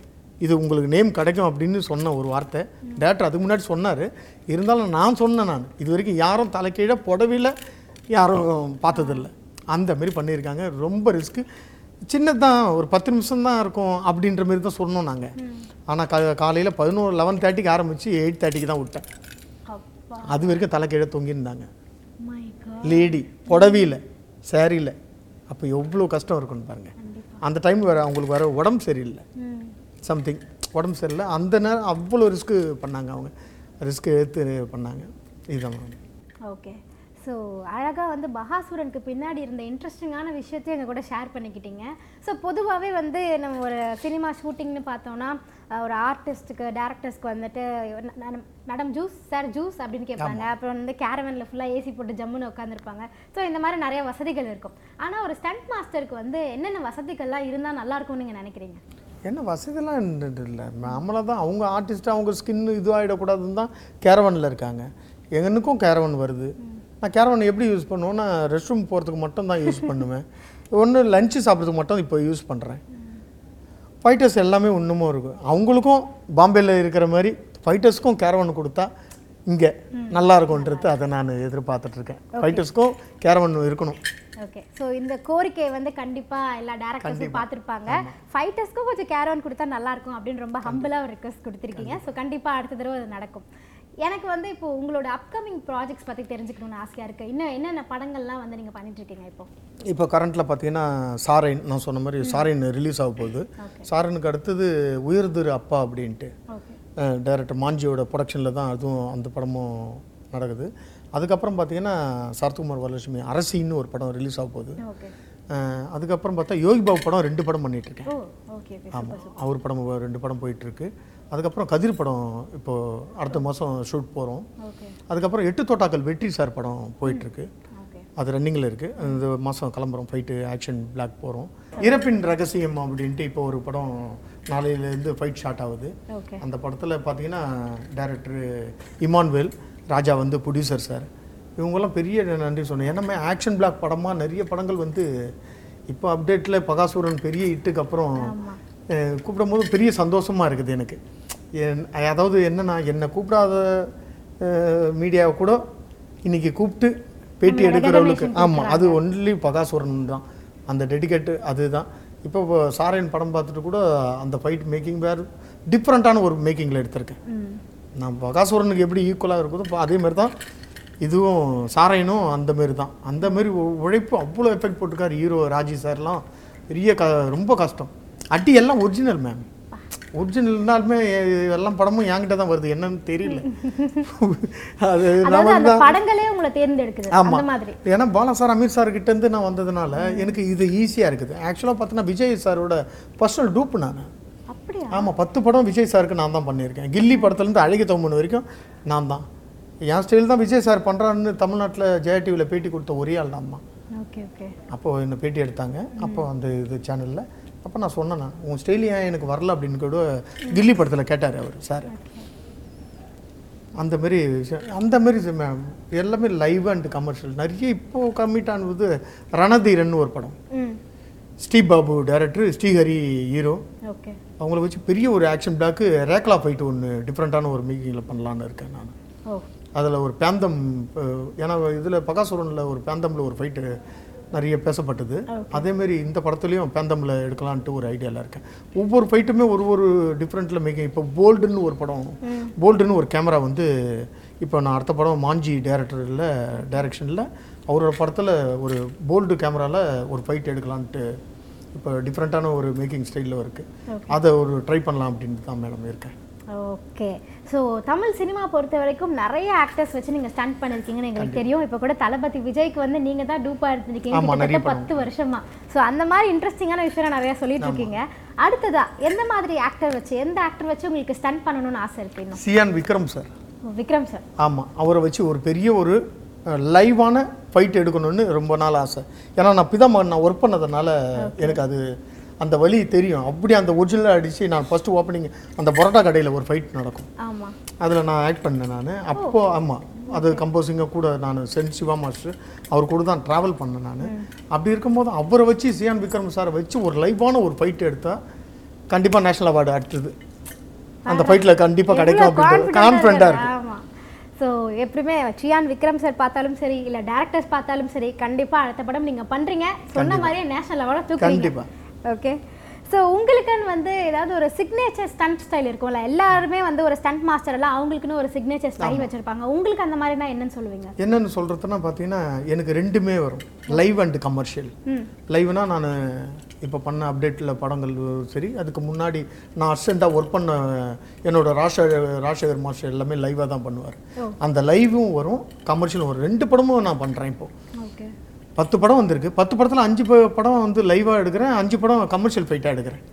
இது உங்களுக்கு நேம் கிடைக்கும் அப்படின்னு சொன்ன ஒரு வார்த்தை டேரக்டர் அதுக்கு முன்னாடி சொன்னார். இருந்தாலும் நான் சொன்னேன், நான் இது வரைக்கும் யாரும் தலைக்கீழே புடவையில் யாரும் பார்த்ததில்லை, அந்தமாரி பண்ணியிருக்காங்க. ரொம்ப ரிஸ்க்கு, சின்னதான், ஒரு பத்து நிமிஷம் தான் இருக்கும் அப்படின்ற மாரி தான் சொன்னோம் நாங்கள். ஆனால் கா காலையில் பதினோரு லெவன் தேர்ட்டிக்கு ஆரம்பித்து எயிட் தேர்ட்டிக்கு தான் விட்டேன். அது வரைக்கும் தலைக்கீழே தொங்கியிருந்தாங்க லேடி, புடவையில், சேரீயில். அப்போ எவ்வளோ கஷ்டம் இருக்குன்னு பாருங்கள். அந்த டைம் வேறு அவங்களுக்கு வேறு உடம்பு சரியில்லை, சம்திங் உடம்பு சரியில்லை. அந்த நேரம் அவ்வளோ ரிஸ்க்கு பண்ணாங்க, அவங்க ரிஸ்க்கு எடுத்து பண்ணாங்க. இதுதான் ஓகே. ஸோ அழகாக வந்து பகாசுரனுக்கு பின்னாடி இருந்த இன்ட்ரெஸ்டிங்கான விஷயத்தையும் எங்கள் கூட ஷேர் பண்ணிக்கிட்டீங்க. ஸோ பொதுவாகவே வந்து நம்ம ஒரு சினிமா ஷூட்டிங்னு பார்த்தோன்னா ஒரு ஆர்டிஸ்ட்டுக்கு டேரக்டர்ஸ்க்கு வந்துட்டு மேடம் ஜூஸ், சார் ஜூஸ் அப்படின்னு கேட்பாங்க. அப்புறம் வந்து கேரவனில் ஃபுல்லாக ஏசி போட்டு ஜம்முன்னு உட்காந்துருப்பாங்க. ஸோ இந்த மாதிரி நிறைய வசதிகள் இருக்கும். ஆனால் ஒரு ஸ்டண்ட் மாஸ்டருக்கு வந்து என்னென்ன வசதிகள்லாம் இருந்தால் நல்லாயிருக்கும்னு நீங்கள் நினைக்கிறீங்க? என்ன வசதிலாம் இல்லை, நம்மளை தான் அவங்க ஆர்டிஸ்ட்டாக அவங்க ஸ்கின் இதுவாகிடக்கூடாதுன்னு தான் கேரவனில் இருக்காங்க. எனக்கும் கேரவன் வருது. நான் கேரவன் எப்படி யூஸ் பண்ணுவேன்னா, ரெஸ்ட் ரூம் போகிறதுக்கு மட்டும் தான் யூஸ் பண்ணுவேன். ஒன்று லஞ்சு சாப்பிட்றதுக்கு மட்டும் இப்போ யூஸ் பண்ணுறேன். ஃபைட்டர்ஸ் எல்லாமே ஒன்றுமோ இருக்கும். அவங்களுக்கும் பாம்பேயில் இருக்கிற மாதிரி ஃபைட்டர்ஸ்க்கும் கேரவன் கொடுத்தா இங்கே நல்லாயிருக்கும்ன்றது அதை நான் எதிர்பார்த்துட்ருக்கேன். ஃபைட்டர்ஸ்க்கும் கேரவன் இருக்கணும். ஓகே, ஸோ இந்த கோரிக்கை வந்து கண்டிப்பாக எல்லா டேரக்டர்ஸும் பார்த்துருப்பாங்க. ஃபைட்டர்ஸ்க்கும் கொஞ்சம் கேரவன் கொடுத்தா நல்லாயிருக்கும் அப்படின்னு ரொம்ப ஹம்பிளாக ஒரு ரெக்வஸ்ட் கொடுத்துருக்கீங்க. ஸோ கண்டிப்பாக அடுத்த தடவை அது நடக்கும். எனக்கு வந்து இப்போ உங்களோட அப்கமிங் ப்ராஜெக்ட்ஸ் பற்றி தெரிஞ்சுக்கணும்னு ஆசையாக இருக்குது. இன்னும் என்னென்ன படங்கள்லாம் வந்து நீங்கள் பண்ணிட்டுருக்கீங்க இப்போ? இப்போ கரண்ட்டில் பார்த்தீங்கன்னா சாரைன், நான் சொன்ன மாதிரி சாரைன் ரிலீஸ் ஆக போகுது. சாரைனுக்கு அடுத்தது உயர்திரு அப்பா அப்படின்ட்டு டைரக்டர் மாஞ்சியோட ப்ரொடக்ஷனில் தான் அதுவும் அந்த படமும் நடக்குது. அதுக்கப்புறம் பார்த்தீங்கன்னா சரத்குமார் வரலட்சுமி அரசின்னு ஒரு படம் ரிலீஸ் ஆக போகுது. அதுக்கப்புறம் பார்த்தா யோகி பாபு படம் ரெண்டு படம் பண்ணிகிட்ருக்கேன். ஆமாம், அவர் படம் ரெண்டு படம் போயிட்டுருக்கு. அதுக்கப்புறம் கதிர் படம் இப்போது அடுத்த மாதம் ஷூட் போகிறோம். அதுக்கப்புறம் எட்டு தோட்டாக்கள் வெற்றி சார் படம் போயிட்டுருக்கு, அது ரன்னிங்கில் இருக்குது. இந்த மாதம் கிளம்புறோம், ஃபைட்டு ஆக்ஷன் பிளாக் போகிறோம். இறப்பின் ரகசியம் அப்படின்ட்டு இப்போ ஒரு படம் நாளையிலேருந்து ஃபைட் ஷார்ட் ஆகுது. அந்த படத்தில் பார்த்தீங்கன்னா டைரக்டர் இம்மானுவேல் ராஜா வந்து ப்ரொடியூசர் சார், இவங்கெல்லாம் பெரிய நன்றி சொன்னேன். ஏன்னா ஆக்ஷன் பிளாக் படமாக நிறைய படங்கள் வந்து இப்போ அப்டேட்டில் பகாசூரன் பெரிய ஹிட்டுக்கு அப்புறம் கூப்பிடும் போது பெரிய சந்தோஷமாக இருக்குது எனக்கு. என் அதாவது என்னென்னா, என்னை கூப்பிடாத மீடியாவை கூட இன்றைக்கி கூப்பிட்டு பேட்டி எடுக்கிறவங்களுக்கு, ஆமாம், அது ஒன்லி பகாசூரன் தான் அந்த டெடிகேட்டு. அதுதான் இப்போ சாரையின் படம் பார்த்துட்டு கூட அந்த ஃபைட் மேக்கிங் வேறு டிஃப்ரெண்ட்டான ஒரு மேக்கிங்கில் எடுத்திருக்கேன். நான் பகாசூரனுக்கு எப்படி ஈக்குவலாக இருக்குதோ அதேமாதிரி தான் இதுவும் சாரையினும் அந்தமாரி தான். அந்தமாரி உழைப்பு அவ்வளோ எஃபெக்ட் போட்டிருக்காரு ஹீரோ ராஜி சார்லாம். பெரிய க ரொம்ப கஷ்டம். அட்டி எல்லாம் ஒரிஜினல் மேம், ஒரிஜினல்னாலுமே எல்லாம் படமும் என்கிட்ட தான் வருது, என்னன்னு தெரியல. அது ஏன்னா பாலா சார் அமீர் சார்கிட்டேருந்து நான் வந்ததுனால எனக்கு இது ஈஸியாக இருக்குது. ஆக்சுவலாக பார்த்தோன்னா விஜய் சாரோட பர்சனல் டூப் நான். ஆமாம், பத்து படம் விஜய் சாருக்கு நான் தான் பண்ணியிருக்கேன். கில்லி படத்துலேருந்து அழகி தம்பன் வரைக்கும் நான் தான், என் ஸ்டைல் தான் விஜய் சார் பண்ணுறான்னு தமிழ்நாட்டில் ஜெயா டிவியில் பேட்டி கொடுத்த ஒரே ஆள் தான். அப்போது என்னை பேட்டி எடுத்தாங்க, அப்போ அந்த இது சேனலில். அப்போ நான் சொன்னேன், நான் உன் ஸ்டைல் ஏன் எனக்கு வரல அப்படின்னு கூட கில்லி படத்தில் கேட்டார் அவர் சார். அந்தமாரி விஷயம், அந்தமாரி மேம் எல்லாமே லைவ் அண்ட் கமர்ஷியல் நிறைய இப்போது கம்மிட் ஆனது. ரணதீரன் ஒரு படம், ஸ்ரீ பாபு டைரக்டர், ஸ்ரீஹரி ஹீரோ, அவங்கள வச்சு பெரிய ஒரு ஆக்ஷன் பிளாக்கு ரேக்லா போயிட்டு ஒன்று டிஃப்ரெண்ட்டான ஒரு மீட்டிங்கில் பண்ணலான்னு இருக்கேன் நான். அதில் ஒரு பேந்தம், ஏன்னா இதில் பகாசுரனில் ஒரு பேந்தமில் ஒரு ஃபைட்டு நிறைய பேசப்பட்டது, அதேமாரி இந்த படத்துலையும் பேந்தமில் எடுக்கலான்ட்டு ஒரு ஐடியாவில் இருக்கேன். ஒவ்வொரு ஃபைட்டுமே ஒரு ஒரு டிஃப்ரெண்ட்டில் மேக்கிங். இப்போ போல்டுன்னு ஒரு படம், போல்டுன்னு ஒரு கேமரா வந்து இப்போ நான் அடுத்த படம் மாஞ்சி டேரக்டரில் டைரக்ஷனில் அவரோட படத்தில் ஒரு போல்டு கேமராவில் ஒரு ஃபைட் எடுக்கலான்ட்டு இப்போ டிஃப்ரெண்ட்டான ஒரு மேக்கிங் ஸ்டைலில் இருக்குது, அதை ஒரு ட்ரை பண்ணலாம் அப்படின்ட்டு தான் மேடம் இருக்கேன். ஓகே, ஸோ தமிழ் சினிமா பொறுத்த வரைக்கும் நிறைய ஆக்டர்ஸ் வச்சு நீங்கள் ஸ்டண்ட் பண்ணியிருக்கீங்கன்னு எங்களுக்கு தெரியும். இப்போ கூட தளபதி விஜய்க்கு வந்து நீங்கள் தான் டூப்பாக எடுத்துருக்கீங்க பத்து வருஷமா. ஸோ அந்த மாதிரி இன்ட்ரெஸ்டிங்கான விஷயம் நிறையா சொல்லிட்டு இருக்கீங்க. அடுத்ததா எந்த மாதிரி ஆக்டர் வச்சு எந்த ஆக்டர் வச்சு உங்களுக்கு ஸ்டண்ட் பண்ணணும்னு ஆசை இருக்கீங்க? சியான் விக்ரம் சார். விக்ரம் சார், ஆமாம். அவரை வச்சு ஒரு பெரிய ஒரு லைவான ஃபைட் எடுக்கணும்னு ரொம்ப நாள் ஆசை. ஏன்னா நான் பிதாமகன் நான் ஒர்க் பண்ணதுனால எனக்கு அது அந்த வழி தெரியும். அப்படி அந்த ஒரிஜினலாக அடித்து நான் ஃபஸ்ட்டு ஓப்பனிங் அந்த பரோட்டா கடையில் ஒரு ஃபைட் நடக்கும், அதில் நான் ஆக்ட் பண்ணேன் நான். அப்போது ஆமாம், அது கம்போசிங்காக கூட நான் சென்ட் சிவா மாஸ்டர் அவர் கூட தான் ட்ராவல் பண்ணேன் நான். அப்படி இருக்கும்போது அவரை வச்சு சியான் விக்ரம் சாரை வச்சு ஒரு லைவான ஒரு ஃபைட் எடுத்தால் கண்டிப்பாக நேஷ்னல் அவார்டு அடுத்தது அந்த ஃபைட்டில் கண்டிப்பாக கிடைக்கும் அப்படின்றது கான்ஃபிடென்ட்டாக இருக்குது. ஸோ எப்படியுமே சியான் விக்ரம் சார் பார்த்தாலும் சரி இல்லை டேரக்டர்ஸ் பார்த்தாலும் சரி கண்டிப்பாக அடுத்த படம் நீங்கள் பண்ணுறீங்க, சொன்ன மாதிரியே நேஷ்னல் அவார்டு தூக்கி கண்டிப்பாக. ஓகே, ஸோ உங்களுக்குன்னு வந்து ஏதாவது ஒரு சிக்னேச்சர் ஸ்டண்ட் ஸ்டைல் இருக்கும்ல, எல்லாருமே வந்து ஒரு ஸ்டண்ட் மாஸ்டர் எல்லாம் அவங்களுக்குன்னு ஒரு சிக்னேச்சர் ஸ்டைல் வச்சுருப்பாங்க, உங்களுக்கு அந்த மாதிரினா என்னன்னு சொல்லுவீங்க? என்னென்னு சொல்கிறதுனா பார்த்தீங்கன்னா எனக்கு ரெண்டுமே வரும், லைவ் அண்ட் கமர்ஷியல். லைவ்னா நான் இப்போ பண்ண அப்டேட்டில் படங்கள் சரி, அதுக்கு முன்னாடி நான் அர்சண்டாக ஒர்க் பண்ண என்னோட ராஷ ராஜசேகர் மாஸ்டர் எல்லாமே லைவாக தான் பண்ணுவார். அந்த லைவும் வரும் கமர்ஷியலும் வரும், ரெண்டு படமும் நான் பண்ணுறேன். இப்போது ஓகே பத்து படம் வந்திருக்கு, பத்து படத்தில் அஞ்சு படம் வந்து லைவாக எடுக்கிறேன், அஞ்சு படம் கமர்ஷியல் ஃபைட்டாக எடுக்கிறேன்.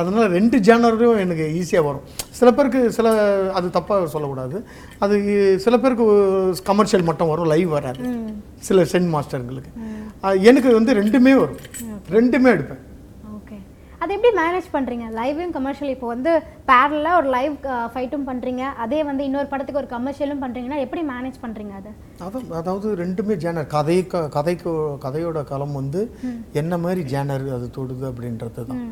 அதனால் ரெண்டு ஜேனரும் எனக்கு ஈஸியாக வரும். சில பேருக்கு சில அது தப்பாக சொல்லக்கூடாது, அது சில பேருக்கு கமர்ஷியல் மட்டும் வரும், லைவ் வராது சில சென்ட் மாஸ்டர்களுக்கு. எனக்கு வந்து ரெண்டுமே வரும், ரெண்டுமே எடுப்பேன். அது எப்படி மேனேஜ் பண்ணுறீங்க லைவையும் கமர்ஷியல்? இப்போ வந்து பேரலாக ஒரு லைவ் ஃபைட்டும் பண்ணுறீங்க, அதே வந்து இன்னொரு படத்துக்கு ஒரு கமர்ஷியலும் பண்ணுறீங்கன்னா எப்படி மேனேஜ் பண்ணுறீங்க அதை? அது அதாவது ரெண்டுமே ஜேனர், கதை கதைக்கு கதையோட களம் வந்து என்ன மாதிரி ஜேனர் அது தொடுது அப்படின்றது தான்.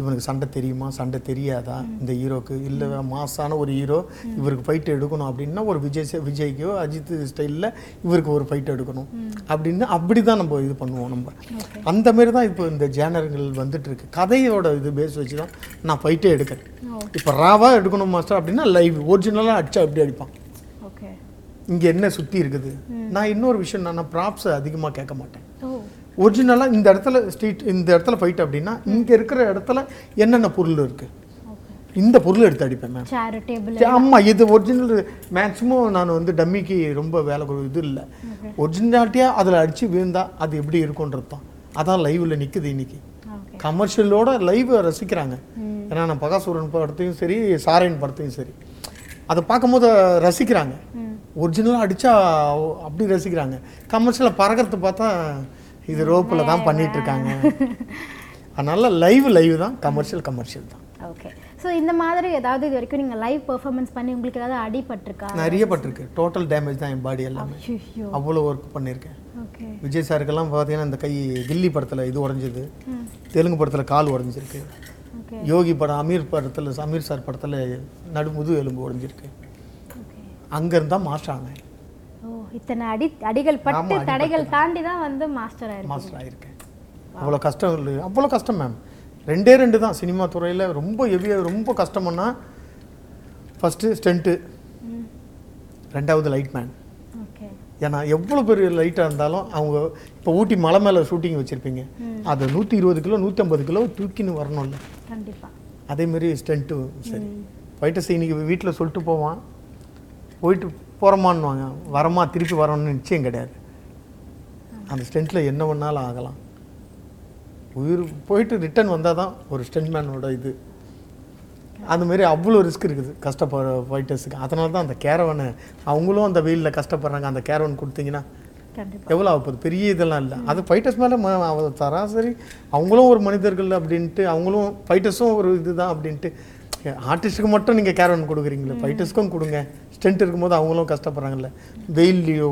இவனுக்கு சண்டை தெரியுமா சண்டை தெரியாதா இந்த ஹீரோக்கு, இல்லை மாசான ஒரு ஹீரோ இவருக்கு ஃபைட் எடுக்கணும் அப்படின்னா ஒரு விஜய் விஜய்க்கோ அஜித் ஸ்டைலில் இவருக்கு ஒரு ஃபைட் எடுக்கணும் அப்படின்னு அப்படி தான் நம்ம இது பண்ணுவோம். நம்ம அந்தமாரி தான் இப்போ இந்த ஜேனர்கள் வந்துட்டுருக்கு, கதையோட இது பேஸ் வச்சு தான் நான் ஃபைட்டே எடுக்கிறேன். இப்போ ராவாக எடுக்கணும் மாஸ்டர் அப்படின்னா லைவ் ஒரிஜினலாக அடிச்சா அப்படி அடிப்பான், இங்கே என்ன சுற்றி இருக்குது. நான் இன்னொரு விஷயம், நான் ப்ராப்ஸை அதிகமாக கேட்க மாட்டேன். ஒரிஜினலாக இந்த இடத்துல ஸ்ட்ரீட் இந்த இடத்துல ஃபைட் அப்படின்னா இங்கே இருக்கிற இடத்துல என்னென்ன பொருள் இருக்குது இந்த பொருள் எடுத்து அடிப்பேன் மேம். ஆமாம், இது ஒரிஜினல் மேக்ஸிமம் நான் வந்து டம்மிக்கு ரொம்ப வேலை இது இல்லை, ஒரிஜினாலிட்டியாக அதில் அடித்து விழுந்தால் அது எப்படி இருக்குன்றது தான். அதான் லைவில் நிற்குது இன்றைக்கி, கமர்ஷியலோட லைவை ரசிக்கிறாங்க. ஏன்னா நான் பகாசூரன் படத்தையும் சரி சாரையின் படத்தையும் சரி அதை பார்க்கும்போது ரசிக்கிறாங்க, ஒரிஜினலாக அடித்தா அப்படி ரசிக்கிறாங்க. கமர்ஷியலை பறக்கிறத பார்த்தா இது ரோப்பில் தான் பண்ணிட்டு இருக்காங்க. அதனால லைவ் லைவ் தான், கமர்ஷியல் கமர்ஷியல் தான். ஓகே, ஸோ இந்த மாதிரி ஏதாவது இது வரைக்கும் நீங்கள் லைவ் பெர்ஃபார்மன்ஸ் பண்ணி உங்களுக்கு ஏதாவது அடிபட்டிருக்கா? நிறைய பட்டிருக்கு, டோட்டல் டேமேஜ் தான் என் பாடி எல்லாமே, அவ்வளோ ஒர்க் பண்ணியிருக்கேன். ஓகே, விஜய் சாருக்கெல்லாம் பார்த்தீங்கன்னா இந்த கை கில்லி படத்தில் இது உடஞ்சிது, தெலுங்கு படத்தில் கால் உடஞ்சிருக்கு, யோகி படம் அமீர் படத்தில் அமீர் சார் படத்தில் நடுமுது எலும்பு உடஞ்சிருக்கு. அங்கேருந்து தான் மாஸ்டாங்க. இத்தனை அடி அடிகள் பட்டு தடைகள் தாண்டி தான் வந்து மாஸ்டர் மாஸ்டர் ஆகியிருக்கேன். அவ்வளோ கஷ்டம் இல்லை, அவ்வளோ கஷ்டம் மேம். ரெண்டே ரெண்டு தான் சினிமா துறையில் ரொம்ப ஹெவியாக ரொம்ப கஷ்டம்னா, ஃபஸ்ட்டு ஸ்டண்ட்டு, ரெண்டாவது லைட் மேன். ஓகே, ஏன்னா எவ்வளோ பெரிய லைட்டாக இருந்தாலும் அவங்க இப்போ ஊட்டி மலை மேலே ஷூட்டிங் வச்சுருப்பீங்க, அதை நூற்றி இருபது கிலோ நூற்றி ஐம்பது கிலோ தூக்கின்னு வரணும்ல கண்டிப்பாக. அதேமாரி ஸ்டண்ட்டு சரி ஃபைட்டர்ஸ் இன்னைக்கு வீட்டில் சொல்லிட்டு போவான், போயிட்டு போகிறோமான்னுவாங்க, வரமா திருப்பி வரணும்னு நிச்சயம் கிடையாது. அந்த ஸ்டெண்ட்டில் என்ன ஒன்றாலும் ஆகலாம், உயிர் போயிட்டு ரிட்டன் வந்தால் தான் ஒரு ஸ்டெண்ட்மேனோட இது. அதுமாரி அவ்வளோ ரிஸ்க் இருக்குது கஷ்டப்படுற ஃபைட்டர்ஸுக்கு. அதனால தான் அந்த கேரவனை அவங்களும் அந்த வெயிலில் கஷ்டப்படுறாங்க, அந்த கேரவன் கொடுத்தீங்கன்னா எவ்வளோ ஆகுது, பெரிய இதெல்லாம் இல்லை. அது ஃபைட்டர்ஸ் மேலே சராசரி அவங்களும் ஒரு மனிதர்கள் அப்படின்ட்டு, அவங்களும் ஃபைட்டர்ஸும் ஒரு இது தான் அப்படின்ட்டு. ஆர்டிஸ்ட்டுக்கு மட்டும் நீங்கள் கேரவன் கொடுக்குறீங்களே, ஃபைட்டர்ஸ்க்கும் கொடுங்க. ஸ்டெண்ட் இருக்கும்போது அவங்களும் கஷ்டப்படுறாங்கல்ல, வெயில்லையோ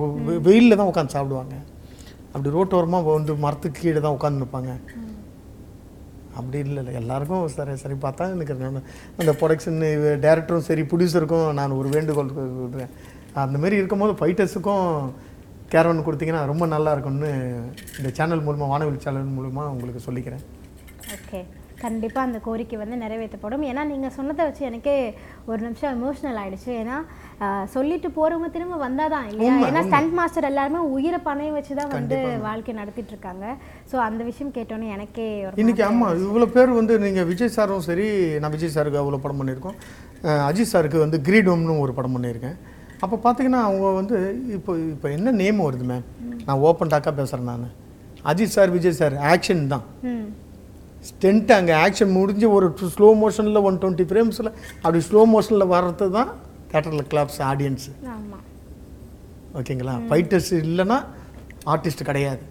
வெயிலில் தான் உட்காந்து சாப்பிடுவாங்க, அப்படி ரோட்டோரமாக வந்து மரத்துக்கு கீழே தான் உட்காந்து நிற்பாங்க. அப்படி இல்லை இல்லை எல்லாருக்கும் சரி சரி பார்த்தா எனக்கு நான் அந்த ப்ரொடக்ஷன் டேரக்டரும் சரி ப்ரொடியூசருக்கும் நான் ஒரு வேண்டுகோள் கொடுக்குறேன், அந்தமாரி இருக்கும்போது ஃபைட்டர்ஸுக்கும் கேரவன் கொடுத்தீங்கன்னா ரொம்ப நல்லா இருக்கும்னு இந்த சேனல் மூலமாக வானொலி சேனல் மூலமாக உங்களுக்கு சொல்லிக்கிறேன். ஓகே, கண்டிப்பாக அந்த கோரிக்கை வந்து நிறைவேற்றப்படும். ஏன்னா நீங்கள் சொன்னதை வச்சு எனக்கே ஒரு நிமிஷம் எமோஷ்னல் ஆகிடுச்சு. ஏன்னா சொல்லிட்டு போகிறவங்க திரும்ப வந்தால் தான் இல்லையா, ஏன்னா ஸ்டண்ட் மாஸ்டர் எல்லாருமே உயிரை பணைய வச்சு தான் வந்து வாழ்க்கை நடத்திட்டு இருக்காங்க. ஸோ அந்த விஷயம் கேட்டோன்னே எனக்கே இன்றைக்கி ஆமாம் இவ்வளோ பேர் வந்து நீங்கள் விஜய் சாரும் சரி, நான் விஜய் சாருக்கு அவ்வளோ படம் பண்ணியிருக்கோம், அஜித் சாருக்கு வந்து கிரீடம்னு ஒரு படம் பண்ணியிருக்கேன். அப்போ பார்த்தீங்கன்னா அவங்க வந்து இப்போ இப்போ என்ன நேம் வருது மேம், நான் ஓப்பன் டாக்காக பேசுகிறேன், நான் Ajith sir Vijay sir action தான் ஸ்டென்ட், அங்கே ஆக்ஷன் முடிஞ்சு ஒரு ஸ்லோ மோஷனில் ஒன் டுவெண்ட்டி ஃப்ரேம்ஸில் அப்படி ஸ்லோ மோஷனில் வர்றது தான் தேட்டரில் கிளாப்ஸ் ஆடியன்ஸு, ஓகேங்களா. ஃபைட்டர்ஸ் இல்லைன்னா ஆர்டிஸ்ட் கிடையாது.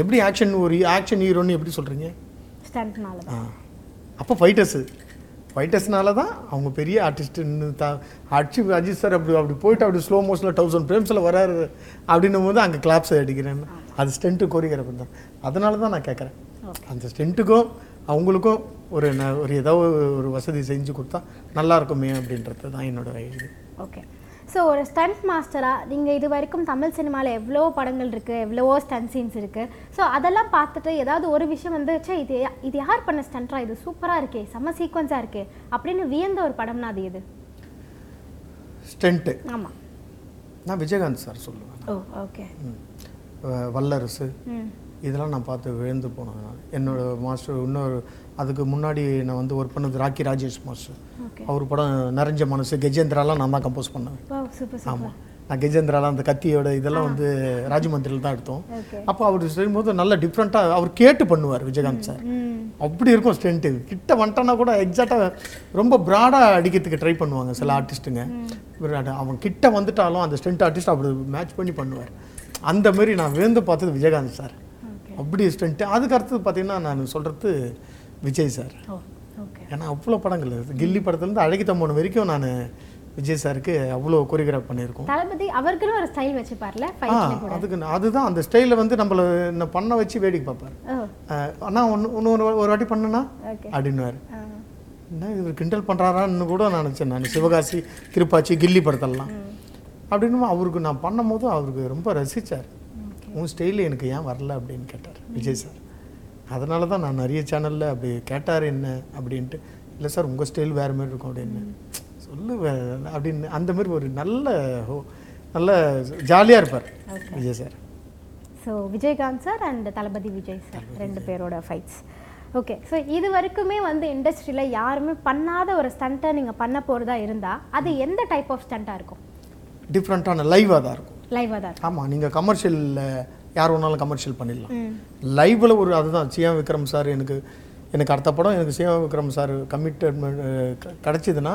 எப்படி ஆக்ஷன் ஒரு ஆக்ஷன் ஹீரோன்னு எப்படி சொல்கிறீங்க? ஆ அப்போ ஃபைட்டர்ஸு ஃபைட்டர்ஸ்னால தான் அவங்க பெரிய ஆர்டிஸ்ட்டுன்னு தான் அடிச்சு. அஜித் சார் அப்படி அப்படி போய்ட்டு அப்படி ஸ்லோ மோஷனில் தௌசண்ட் ஃப்ரேம்ஸில் வராரு அப்படின்னும் போது அங்கே கிளாப்ஸ் அடிக்கிறேன்னு அது ஸ்டென்ட்டு கோரியோகிராஃபர் தான். அதனால தான் நான் கேட்குறேன், அந்த ஸ்டென்ட்டுக்கும் அவங்களுக்கும் ஒரு ஒரு ஏதோ ஒரு வசதி செஞ்சு கொடுத்தா நல்லாயிருக்குமே அப்படின்றது தான் என்னோட இது. ஓகே, ஸோ ஒரு ஸ்டண்ட் மாஸ்டராக நீங்கள் இது வரைக்கும் தமிழ் சினிமாவில் எவ்வளோ படங்கள் இருக்குது, எவ்வளவோ ஸ்டண்ட் சீன்ஸ் இருக்குது. ஸோ அதெல்லாம் பார்த்துட்டு ஏதாவது ஒரு விஷயம் வந்து சே இது இது யார் பண்ண ஸ்டண்ட்ரா, இது சூப்பராக இருக்கே, செம்ம சீக்வன்ஸாக இருக்கே அப்படின்னு வியந்த ஒரு படம்னா அது எது? ஸ்டண்ட்டு ஆமாம், நான் விஜயகாந்த் சார் சொல்லுவேன். Oh okay. வல்லரசு இதெல்லாம் நான் பார்த்து விழுந்து போனேன். என்னோடய மாஸ்டர் இன்னொரு அதுக்கு முன்னாடி நான் வந்து ஒர்க் பண்ணது ராக்கி ராஜேஷ் மாஸ்டர், அவர் படம் நரஞ்ச மனுஷு கஜேந்திராலாம் நான் தான் கம்போஸ் பண்ணுவேன். ஆமாம், நான் கஜேந்திராலாம் அந்த கத்தியோட இதெல்லாம் வந்து ராஜமந்திரியில் தான் எடுத்தோம். அப்போ அவர் செய்யும்போது நல்லா டிஃப்ரெண்ட்டாக அவர் கேட்டு பண்ணுவார் விஜயகாந்த் சார், அப்படி இருக்கும் ஸ்டென்ட்டு. கிட்ட வந்துட்டானா கூட எக்ஸாக்டாக ரொம்ப ப்ராடாக அடிக்கிறதுக்கு ட்ரை பண்ணுவாங்க சில ஆர்டிஸ்ட்டுங்க. அவன் கிட்ட வந்துட்டாலும் அந்த ஸ்டென்ட் ஆர்டிஸ்ட் அப்படி மேட்ச் பண்ணி பண்ணுவார். அந்த மாதிரி நான் விழுந்து பார்த்தது விஜயகாந்த் சார், அப்படி ஸ்டென்ட்டு. அதுக்கு அடுத்தது பார்த்தீங்கன்னா நான் சொல்கிறது விஜய் சார். ஏன்னா அவ்வளோ படங்கள், கில்லி படத்துலேருந்து அழகி தம்மன் வரைக்கும் நான் விஜய் சாருக்கு அவ்வளோ கோரியோகிராஃப் பண்ணியிருக்கோம். தளபதி அவருக்குன்னு ஒரு ஸ்டைல் வச்சுப்பார்ல, அதுக்கு அதுதான் அந்த ஸ்டைலில் வந்து நம்மளை பண்ண வச்சு வேடிக்கை பார்ப்பார். ஆனால் ஒன்று ஒன்று ஒரு வாட்டி பண்ணனா அப்படின்னுவார், என்ன இவர் கிண்டல் பண்ணுறாரான்னு கூட நான் நினச்சேன். நான் சிவகாசி திருப்பாச்சி கில்லி படத்தெல்லாம் அப்படின்னு அவருக்கு நான் பண்ணும் போது அவருக்கு ரொம்ப ரசித்தார். உன் ஸ்டைலில் எனக்கு ஏன் வரல அப்படின்னு கேட்டார் விஜய் சார். அதனால தான் நான் நிறைய சேனலில் அப்படி கேட்டார் என்ன அப்படின்ட்டு, இல்லை சார் உங்கள் ஸ்டைல் வேறு மாதிரி இருக்கும் அப்படின்னு சொல்லு அப்படின்னு. அந்தமாரி ஒரு நல்ல நல்ல ஜாலியாக இருப்பார் Vijay sir. So Vijayakanth sir and Thalapathy Vijay sir ரெண்டு பேரோட ஃபைட்ஸ். ஓகே, ஸோ இது வரைக்குமே வந்து இண்டஸ்ட்ரியில் யாருமே பண்ணாத ஒரு ஸ்டண்ட்டை நீங்கள் பண்ண போகிறதா இருந்தால் அது எந்த டைப் ஆஃப் ஸ்டண்ட்டாக இருக்கும்? டிஃப்ரெண்ட்டான லைவாக தான் இருக்கும். லைவாக தான் இருக்கும். ஆமாம், நீங்கள் கமர்ஷியலில் யார் ஒன்றாலும் கமர்ஷியல் பண்ணிடலாம். லைவில் ஒரு அதுதான் சிஎம் விக்ரம் சார். எனக்கு எனக்கு அடுத்த படம் எனக்கு சிஎம் விக்ரம் சார் கமிட்டட்மெண்ட் கிடச்சிதுன்னா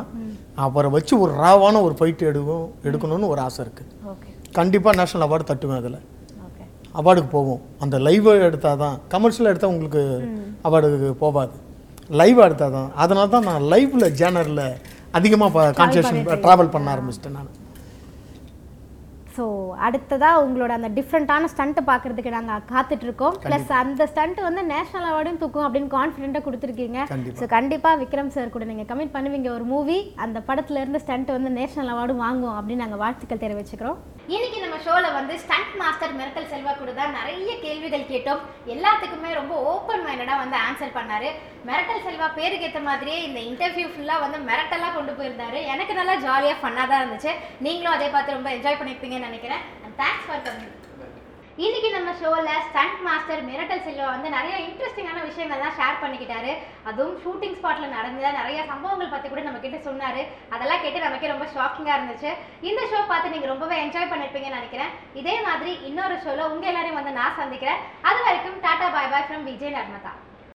அவரை வச்சு ஒரு ராவான ஒரு ஃபைட்டு எடுக்கும் எடுக்கணும்னு ஒரு ஆசை இருக்குது. கண்டிப்பாக நேஷ்னல் அவார்டு தட்டுவேன், அதில் அவார்டுக்கு போவோம். அந்த லைவை எடுத்தால் தான், கமர்ஷியல் எடுத்தால் உங்களுக்கு அவார்டுக்கு போகாது, லைவாக எடுத்தால் தான். அதனால தான் நான் லைவில் ஜேனரில் அதிகமாக கான்சன்ட்ரேஷன் ட்ராவல் பண்ண ஆரம்பிச்சிட்டேன் நான். ஸோ அடுத்ததாக உங்களோட அந்த டிஃப்ரெண்ட்டான ஸ்டண்ட்டு பார்க்குறதுக்கு நாங்கள் காத்துட்ருக்கோம். ப்ளஸ் அந்த ஸ்டண்ட் வந்து நேஷனல் அவார்டும் தூக்கும் அப்படின்னு கான்ஃபிடென்ட்டாக கொடுத்துருக்கீங்க. ஸோ கண்டிப்பாக விக்ரம் சார் கூட நீங்கள் கமிட் பண்ணுவீங்க ஒரு மூவி, அந்த படத்துலேருந்து ஸ்டண்ட் வந்து நேஷனல் அவார்டும் வாங்குவோம் அப்படின்னு நாங்கள் வாழ்த்துக்கள் தெரிவிச்சுக்கிறோம். இன்றைக்கி நம்ம ஷோவில் வந்து ஸ்டண்ட் மாஸ்டர் மிரட்டல் செல்வா கூட தான் நிறைய கேள்விகள் கேட்டோம். எல்லாத்துக்குமே ரொம்ப ஓப்பன் மைண்டடாக வந்து ஆன்சர் பண்ணார். மிரட்டல் செல்வா பேருக்கு ஏற்ற மாதிரியே இந்த இன்டர்வியூ ஃபுல்லாக வந்து மிரட்டலாக கொண்டு போயிருந்தார். எனக்கு நல்லா ஜாலியாக ஃபன்னாக தான் இருந்துச்சு. நீங்களும் அதே பார்த்து ரொம்ப என்ஜாய் பண்ணியிருப்பீங்க நினைக்கிறேன். Thanks for coming. இன்னைக்கு நம்ம ஷோவில் ஸ்டண்ட் மாஸ்டர் மிரட்டல் செல்வா வந்து நிறைய இன்ட்ரெஸ்டிங்கான விஷயங்கள்லாம் ஷேர் பண்ணிக்கிட்டாரு. அதுவும் ஷூட்டிங் ஸ்பாட்டில் நடந்த நிறைய சம்பவங்கள் பற்றி கூட நம்ம கிட்ட சொன்னார். அதெல்லாம் கேட்டு நமக்கே ரொம்ப ஷாக்கிங்காக இருந்துச்சு. இந்த ஷோ பார்த்து நீங்கள் ரொம்பவே என்ஜாய் பண்ணிருப்பீங்கன்னு நினைக்கிறேன். இதே மாதிரி இன்னொரு ஷோவில் உங்கள் எல்லாரையும் வந்து நான் சந்திக்கிறேன். அது வரைக்கும் tata bye bye from Vijay Narmada.